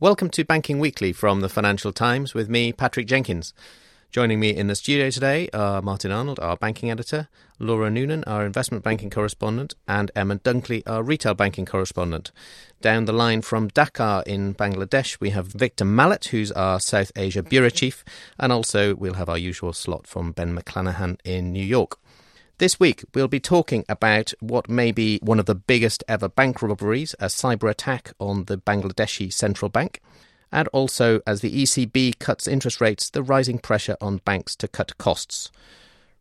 Welcome to Banking Weekly from the Financial Times with me, Patrick Jenkins. Joining me in the studio today are Martin Arnold, our banking editor, Laura Noonan, our investment banking correspondent, and Emma Dunkley, our retail banking correspondent. Down the line from Dhaka in Bangladesh, we have Victor Mallet, who's our South Asia bureau chief, and also we'll have our usual slot from Ben McLannahan in New York. This week, we'll be talking about what may be one of the biggest ever bank robberies, a cyber attack on the Bangladeshi Central Bank, and also, as the ECB cuts interest rates, the rising pressure on banks to cut costs.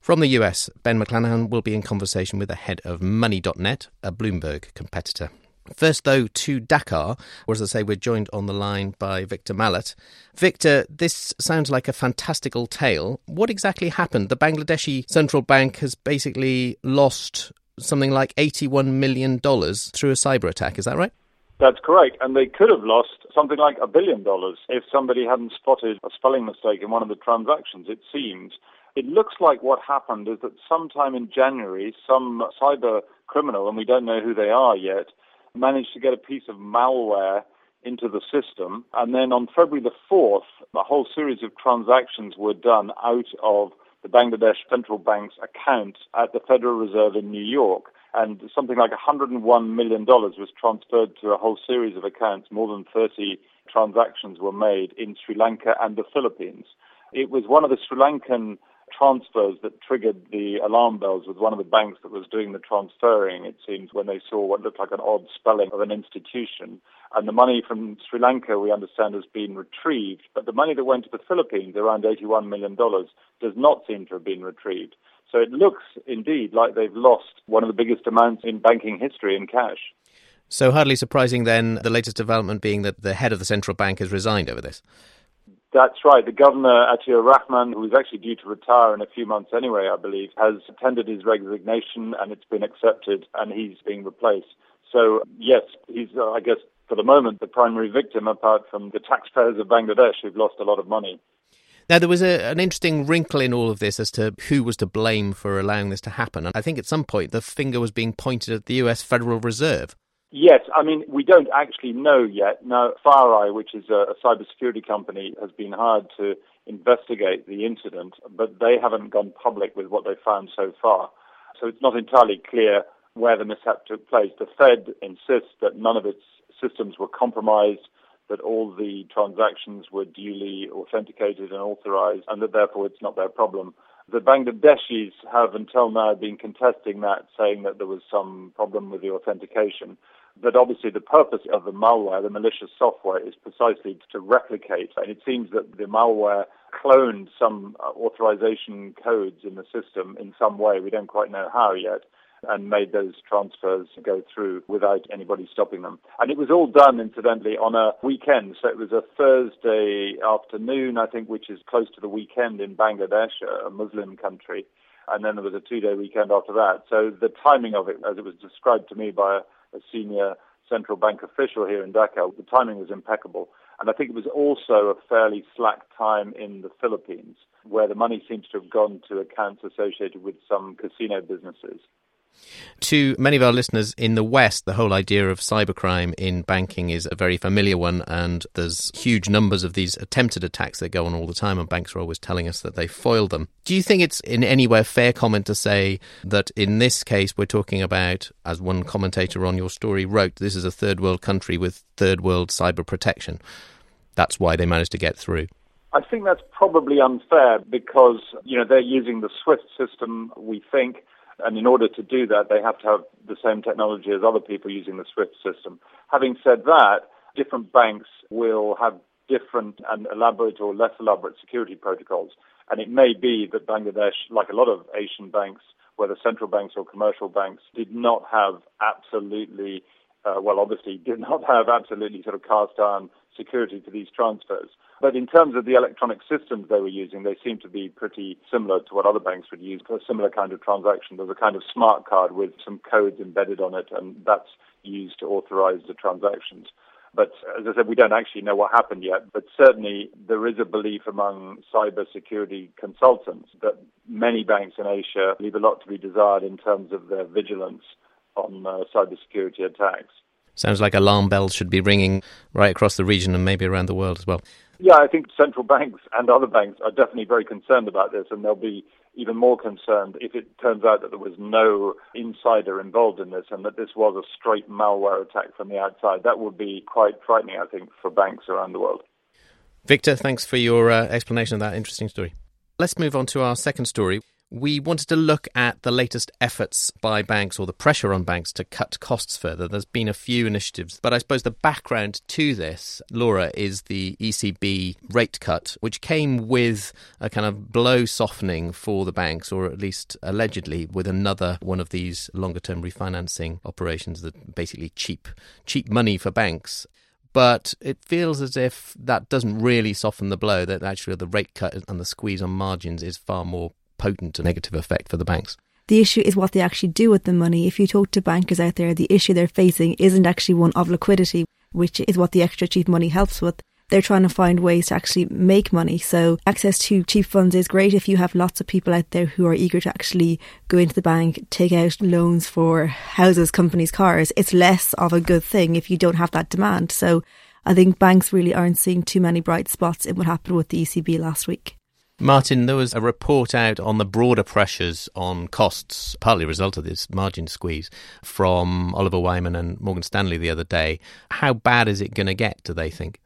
From the US, Ben McLannahan will be in conversation with the head of Money.Net, a Bloomberg competitor. First, though, to Dakar, or as I say, we're joined on the line by Victor Mallet. Victor, this sounds like a fantastical tale. What exactly happened? The Bangladeshi Central Bank has basically lost something like $81 million through a cyber attack. Is that right? That's correct. And they could have lost something like $1 billion if somebody hadn't spotted a spelling mistake in one of the transactions, it seems. It looks like what happened is that sometime in January, some cyber criminal, and we don't know who they are yet, managed to get a piece of malware into the system. And then on February the 4th, a whole series of transactions were done out of the Bangladesh Central Bank's account at the Federal Reserve in New York. And something like $101 million was transferred to a whole series of accounts. More than 30 transactions were made in Sri Lanka and the Philippines. It was one of the Sri Lankan transfers that triggered the alarm bells with one of the banks that was doing the transferring, it seems, when they saw what looked like an odd spelling of an institution. And the money from Sri Lanka, we understand, has been retrieved. But the money that went to the Philippines, around $81 million, does not seem to have been retrieved. So it looks, indeed, like they've lost one of the biggest amounts in banking history in cash. So hardly surprising, then, the latest development being that the head of the central bank has resigned over this. That's right. The governor, Atiur Rahman, who is actually due to retire in a few months anyway, I believe, has tendered his resignation and it's been accepted and he's being replaced. So, yes, he's, I guess, for the moment, the primary victim apart from the taxpayers of Bangladesh who've lost a lot of money. Now, there was an interesting wrinkle in all of this as to who was to blame for allowing this to happen. And I think at some point the finger was being pointed at the US Federal Reserve. Yes, I mean, we don't actually know yet. Now, FireEye, which is a cybersecurity company, has been hired to investigate the incident, but they haven't gone public with what they found so far. So it's not entirely clear where the mishap took place. The Fed insists that none of its systems were compromised, that all the transactions were duly authenticated and authorized, and that therefore it's not their problem. The Bangladeshis have until now been contesting that, saying that there was some problem with the authentication. But obviously the purpose of the malware, the malicious software, is precisely to replicate. And it seems that the malware cloned some authorization codes in the system in some way, we don't quite know how yet, and made those transfers go through without anybody stopping them. And it was all done, incidentally, on a weekend. So it was a Thursday afternoon, I think, which is close to the weekend in Bangladesh, a Muslim country. And then there was a two-day weekend after that. So the timing of it, as it was described to me by a senior central bank official here in Dhaka, the timing was impeccable. And I think it was also a fairly slack time in the Philippines, where the money seems to have gone to accounts associated with some casino businesses. To many of our listeners in the West, the whole idea of cybercrime in banking is a very familiar one, and there's huge numbers of these attempted attacks that go on all the time, and banks are always telling us that they foil them. Do you think it's in any way a fair comment to say that in this case we're talking about, as one commentator on your story wrote, this is a third world country with third world cyber protection? That's why they managed to get through. I think that's probably unfair because, you know, they're using the SWIFT system, we think. And in order to do that, they have to have the same technology as other people using the SWIFT system. Having said that, different banks will have different and elaborate or less elaborate security protocols. And it may be that Bangladesh, like a lot of Asian banks, whether central banks or commercial banks, did not have absolutely well, obviously did not have absolutely sort of cast iron security for these transfers. But in terms of the electronic systems they were using, they seemed to be pretty similar to what other banks would use for a similar kind of transaction. There's a kind of smart card with some codes embedded on it, and that's used to authorize the transactions. But as I said, we don't actually know what happened yet. But certainly there is a belief among cybersecurity consultants that many banks in Asia leave a lot to be desired in terms of their vigilance on cybersecurity attacks. Sounds like alarm bells should be ringing right across the region and maybe around the world as well. Yeah, I think central banks and other banks are definitely very concerned about this, and they'll be even more concerned if it turns out that there was no insider involved in this and that this was a straight malware attack from the outside. That would be quite frightening, I think, for banks around the world. Victor, thanks for your explanation of that interesting story. Let's move on to our second story. We wanted to look at the latest efforts by banks, or the pressure on banks to cut costs further. There's been a few initiatives, but I suppose the background to this, Laura, is the ECB rate cut, which came with a kind of blow softening for the banks, or at least allegedly with another one of these longer-term refinancing operations that basically cheap money for banks. But it feels as if that doesn't really soften the blow, that actually the rate cut and the squeeze on margins is far more potent a negative effect for the banks. The issue is what they actually do with the money. If you talk to bankers out there, the issue they're facing isn't actually one of liquidity, which is what the extra cheap money helps with. They're trying to find ways to actually make money. So access to cheap funds is great if you have lots of people out there who are eager to actually go into the bank, take out loans for houses, companies, cars. It's less of a good thing if you don't have that demand. So I think banks really aren't seeing too many bright spots in what happened with the ECB last week. Martin, there was a report out on the broader pressures on costs, partly a result of this margin squeeze, from Oliver Wyman and Morgan Stanley the other day. How bad is it going to get, do they think?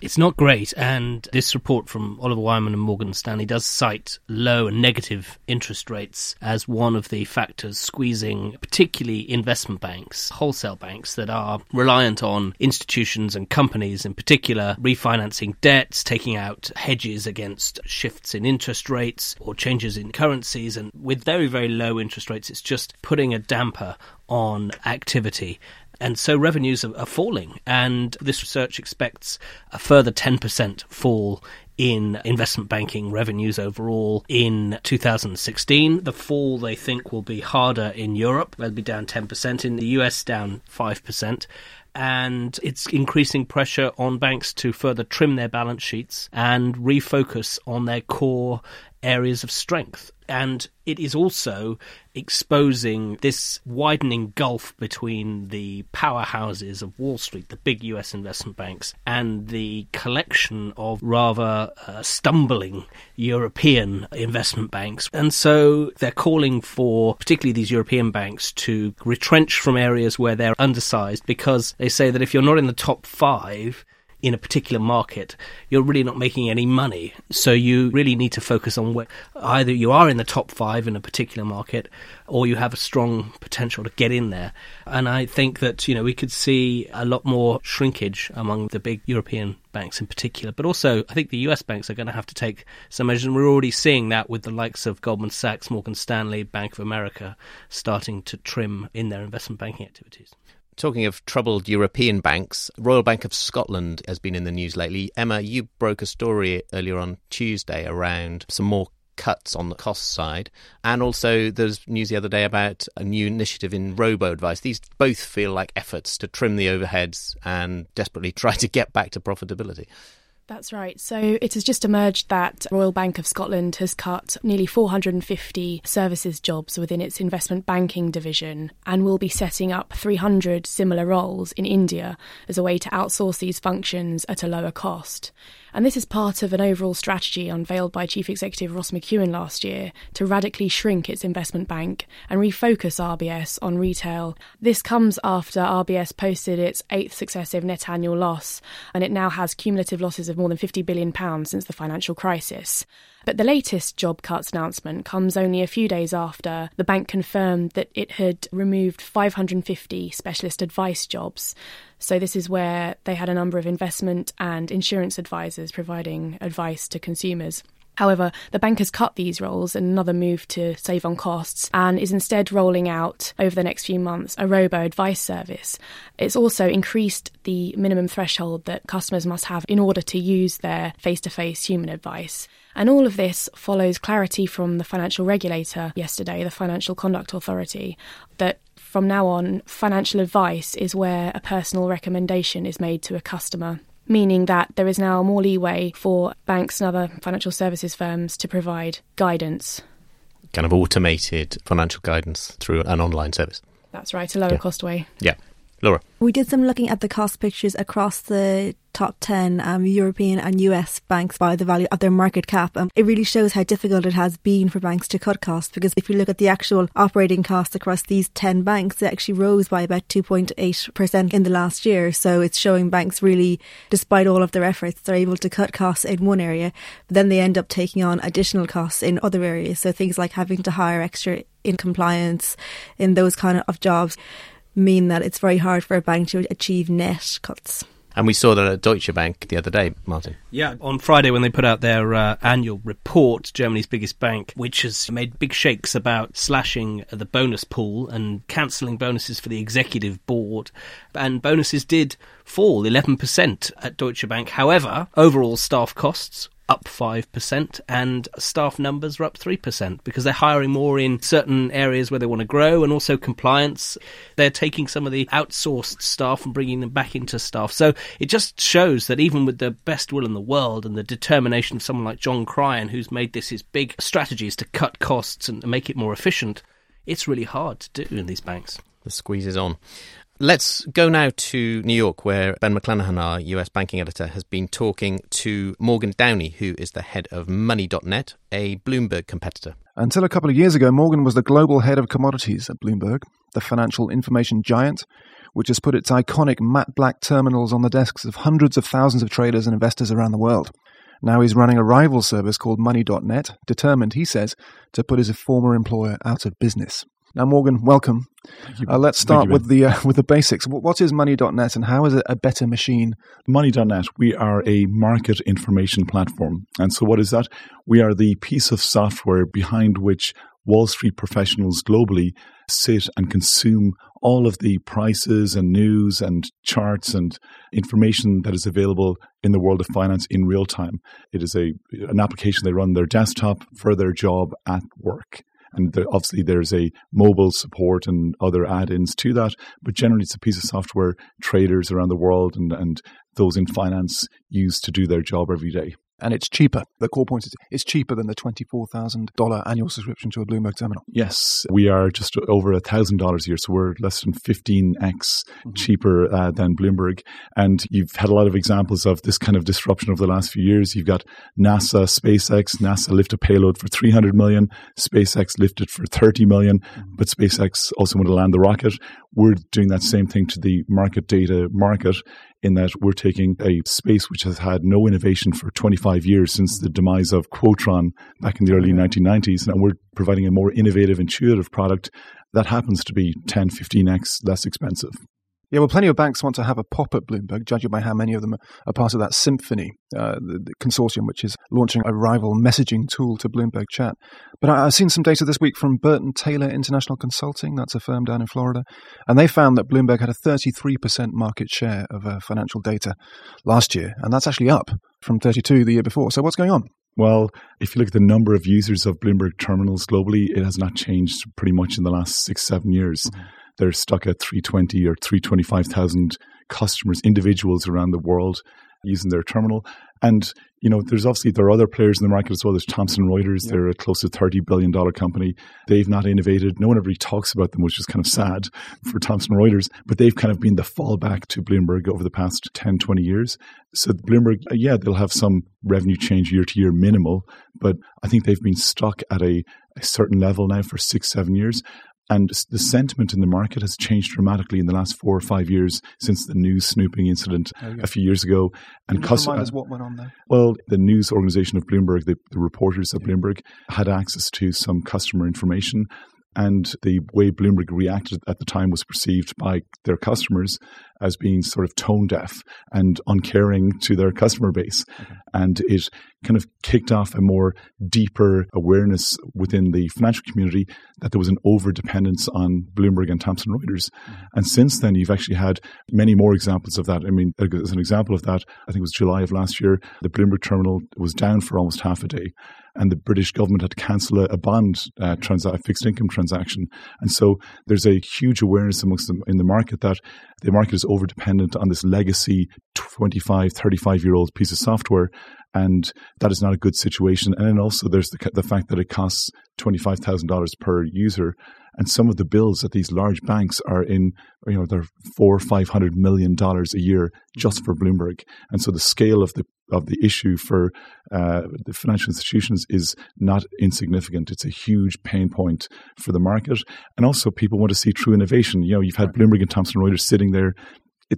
It's not great, and this report from Oliver Wyman and Morgan Stanley does cite low and negative interest rates as one of the factors squeezing particularly investment banks, wholesale banks that are reliant on institutions and companies in particular, refinancing debts, taking out hedges against shifts in interest rates or changes in currencies. And with very, very low interest rates, it's just putting a damper on activity. And so revenues are falling, and this research expects a further 10% fall in investment banking revenues overall in 2016. The fall, they think, will be harder in Europe. They'll be down 10%, in the US down 5%. And it's increasing pressure on banks to further trim their balance sheets and refocus on their core areas of strength. And it is also exposing this widening gulf between the powerhouses of Wall Street, the big US investment banks, and the collection of rather stumbling European investment banks. And so they're calling for particularly these European banks to retrench from areas where they're undersized, because they say that if you're not in the top five in a particular market, you're really not making any money. So you really need to focus on where either you are in the top five in a particular market, or you have a strong potential to get in there. And I think that, you know, we could see a lot more shrinkage among the big European banks in particular. But also, I think the US banks are going to have to take some measures. And we're already seeing that with the likes of Goldman Sachs, Morgan Stanley, Bank of America starting to trim in their investment banking activities. Talking of troubled European banks, Royal Bank of Scotland has been in the news lately. Emma, you broke a story earlier on Tuesday around some more cuts on the cost side. And also there's news the other day about a new initiative in robo-advice. These both feel like efforts to trim the overheads and desperately try to get back to profitability. That's right. So it has just emerged that Royal Bank of Scotland has cut nearly 450 services jobs within its investment banking division and will be setting up 300 similar roles in India as a way to outsource these functions at a lower cost. And this is part of an overall strategy unveiled by Chief Executive Ross McEwan last year to radically shrink its investment bank and refocus RBS on retail. This comes after RBS posted its 8th successive net annual loss, and it now has cumulative losses of more than £50 billion since the financial crisis. But the latest job cuts announcement comes only a few days after the bank confirmed that it had removed 550 specialist advice jobs. So this is where they had a number of investment and insurance advisors providing advice to consumers. However, the bank has cut these roles in another move to save on costs and is instead rolling out, over the next few months, a robo-advice service. It's also increased the minimum threshold that customers must have in order to use their face-to-face human advice. And all of this follows clarity from the financial regulator yesterday, the Financial Conduct Authority, that from now on, financial advice is where a personal recommendation is made to a customer, meaning that there is now more leeway for banks and other financial services firms to provide guidance. Kind of automated financial guidance through an online service. That's right, a lower cost way. Yeah. Laura? We did some looking at the cost pictures across the top 10 European and US banks by the value of their market cap. It really shows how difficult it has been for banks to cut costs, because if you look at the actual operating costs across these 10 banks, it actually rose by about 2.8% in the last year. So it's showing banks really, despite all of their efforts, they're able to cut costs in one area, but then they end up taking on additional costs in other areas. So things like having to hire extra in compliance, in those kind of jobs, mean that it's very hard for a bank to achieve net cuts. And we saw that at Deutsche Bank the other day, Martin. Yeah, on Friday when they put out their annual report, Germany's biggest bank, which has made big shakes about slashing the bonus pool and cancelling bonuses for the executive board. And bonuses did fall 11% at Deutsche Bank. However, overall staff costs up 5% and staff numbers are up 3% because they're hiring more in certain areas where they want to grow, and also compliance. They're taking some of the outsourced staff and bringing them back into staff. So it just shows that even with the best will in the world and the determination of someone like John Cryan, who's made this his big strategy is to cut costs and make it more efficient, it's really hard to do in these banks. The squeeze is on. Let's go now to New York, where Ben McLannahan, our US banking editor, has been talking to Morgan Downey, who is the head of Money.Net, a Bloomberg competitor. Until a couple of years ago, Morgan was the global head of commodities at Bloomberg, the financial information giant, which has put its iconic matte black terminals on the desks of hundreds of thousands of traders and investors around the world. Now he's running a rival service called Money.Net, determined, he says, to put his former employer out of business. Now, Morgan, welcome. Let's start with the basics. What is Money.net and how is it a better machine? Money.net, we are a market information platform. And so what is that? We are the piece of software behind which Wall Street professionals globally sit and consume all of the prices and news and charts and information that is available in the world of finance in real time. It is an application they run on their desktop for their job at work. And obviously there's a mobile support and other add-ins to that, but generally it's a piece of software traders around the world and those in finance use to do their job every day. And it's cheaper. The core point is it's cheaper than the $24,000 annual subscription to a Bloomberg terminal. Yes, we are just over $1,000 a year, so we're less than 15x cheaper than Bloomberg. And you've had a lot of examples of this kind of disruption over the last few years. You've got NASA, SpaceX. NASA lifted a payload for $300 million. SpaceX lifted for $30 million, but SpaceX also wanted to land the rocket. We're doing that same thing to the market data market, in that we're taking a space which has had no innovation for 25 years since the demise of Quotron back in the early 1990s, and we're providing a more innovative, intuitive product that happens to be 10, 15x less expensive. Yeah, well, plenty of banks want to have a pop at Bloomberg, judging by how many of them are part of that Symphony, the consortium, which is launching a rival messaging tool to Bloomberg Chat. But I've seen some data this week from Burton Taylor International Consulting, that's a firm down in Florida, and they found that Bloomberg had a 33% market share of financial data last year, and that's actually up from 32 the year before. So what's going on? Well, if you look at the number of users of Bloomberg terminals globally, it has not changed pretty much in the last 6-7 years. They're stuck at 320 or 325,000 customers, individuals around the world using their terminal. And, you know, there are other players in the market as well. There's Thomson Reuters. Yeah. They're a close to $30 billion company. They've not innovated. No one ever really talks about them, which is kind of sad for Thomson Reuters. But they've kind of been the fallback to Bloomberg over the past 10, 20 years. So Bloomberg, they'll have some revenue change year to year, minimal. But I think they've been stuck at a certain level now for 6-7 years. And the sentiment in the market has changed dramatically in the last 4 or 5 years since the news snooping incident a few years ago. And remind us what went on there? Well, the news organization of Bloomberg, the reporters of Bloomberg, had access to some customer information. And the way Bloomberg reacted at the time was perceived by their customers as being sort of tone deaf and uncaring to their customer base. And it kind of kicked off a more deeper awareness within the financial community that there was an over-dependence on Bloomberg and Thomson Reuters. And since then, you've actually had many more examples of that. I mean, as an example of that, I think it was July of last year, the Bloomberg terminal was down for almost half a day. And the British government had to cancel a bond fixed income transaction. And so there's a huge awareness amongst them in the market that the market is over-dependent on this legacy 25, 35-year-old piece of software. And that is not a good situation. And then also there's the fact that it costs $25,000 per user. And some of the bills at these large banks are in, they're $400 or $500 million a year just for Bloomberg. And so the scale of the issue for the financial institutions is not insignificant. It's a huge pain point for the market. And also people want to see true innovation. You've had Bloomberg and Thomson Reuters sitting there.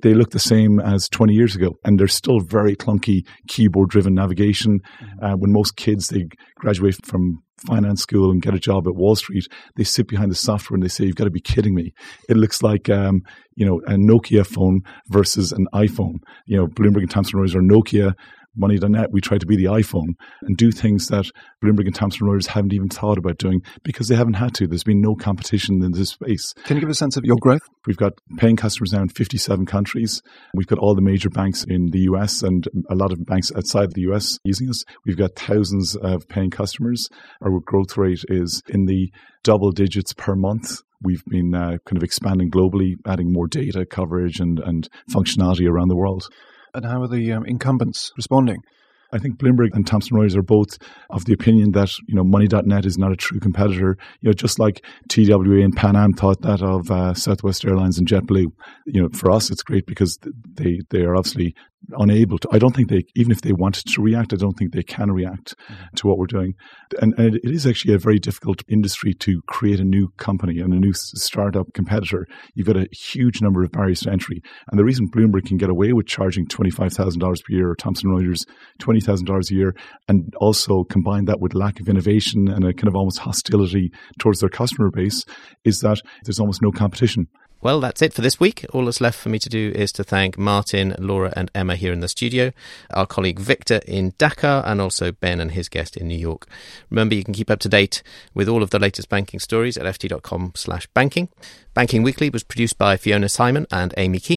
They look the same as 20 years ago, and they're still very clunky keyboard-driven navigation. When most kids, they graduate from finance school and get a job at Wall Street, they sit behind the software and they say, "You've got to be kidding me!" It looks like a Nokia phone versus an iPhone. Bloomberg and Thomson Reuters are Nokia. Money.Net, we try to be the iPhone and do things that Bloomberg and Thomson Reuters haven't even thought about doing because they haven't had to. There's been no competition in this space. Can you give a sense of your growth? We've got paying customers now in 57 countries. We've got all the major banks in the US and a lot of banks outside the US using us. We've got thousands of paying customers. Our growth rate is in the double digits per month. We've been kind of expanding globally, adding more data coverage and functionality around the world. And how are the incumbents responding? I think Bloomberg and Thomson Reuters are both of the opinion that Money.net is not a true competitor. Just like TWA and Pan Am thought that of Southwest Airlines and JetBlue. For us, it's great because they are obviously unable to. I don't think they, even if they wanted to react, I don't think they can react to what we're doing. And it is actually a very difficult industry to create a new company and a new startup competitor. You've got a huge number of barriers to entry. And the reason Bloomberg can get away with charging $25,000 per year or Thomson Reuters $20,000 a year, and also combine that with lack of innovation and a kind of almost hostility towards their customer base, is that there's almost no competition. Well, that's it for this week. All that's left for me to do is to thank Martin, Laura and Emma here in the studio, our colleague Victor in Dakar, and also Ben and his guest in New York. Remember, you can keep up to date with all of the latest banking stories at ft.com/banking. Banking Weekly was produced by Fiona Simon and Amy Key.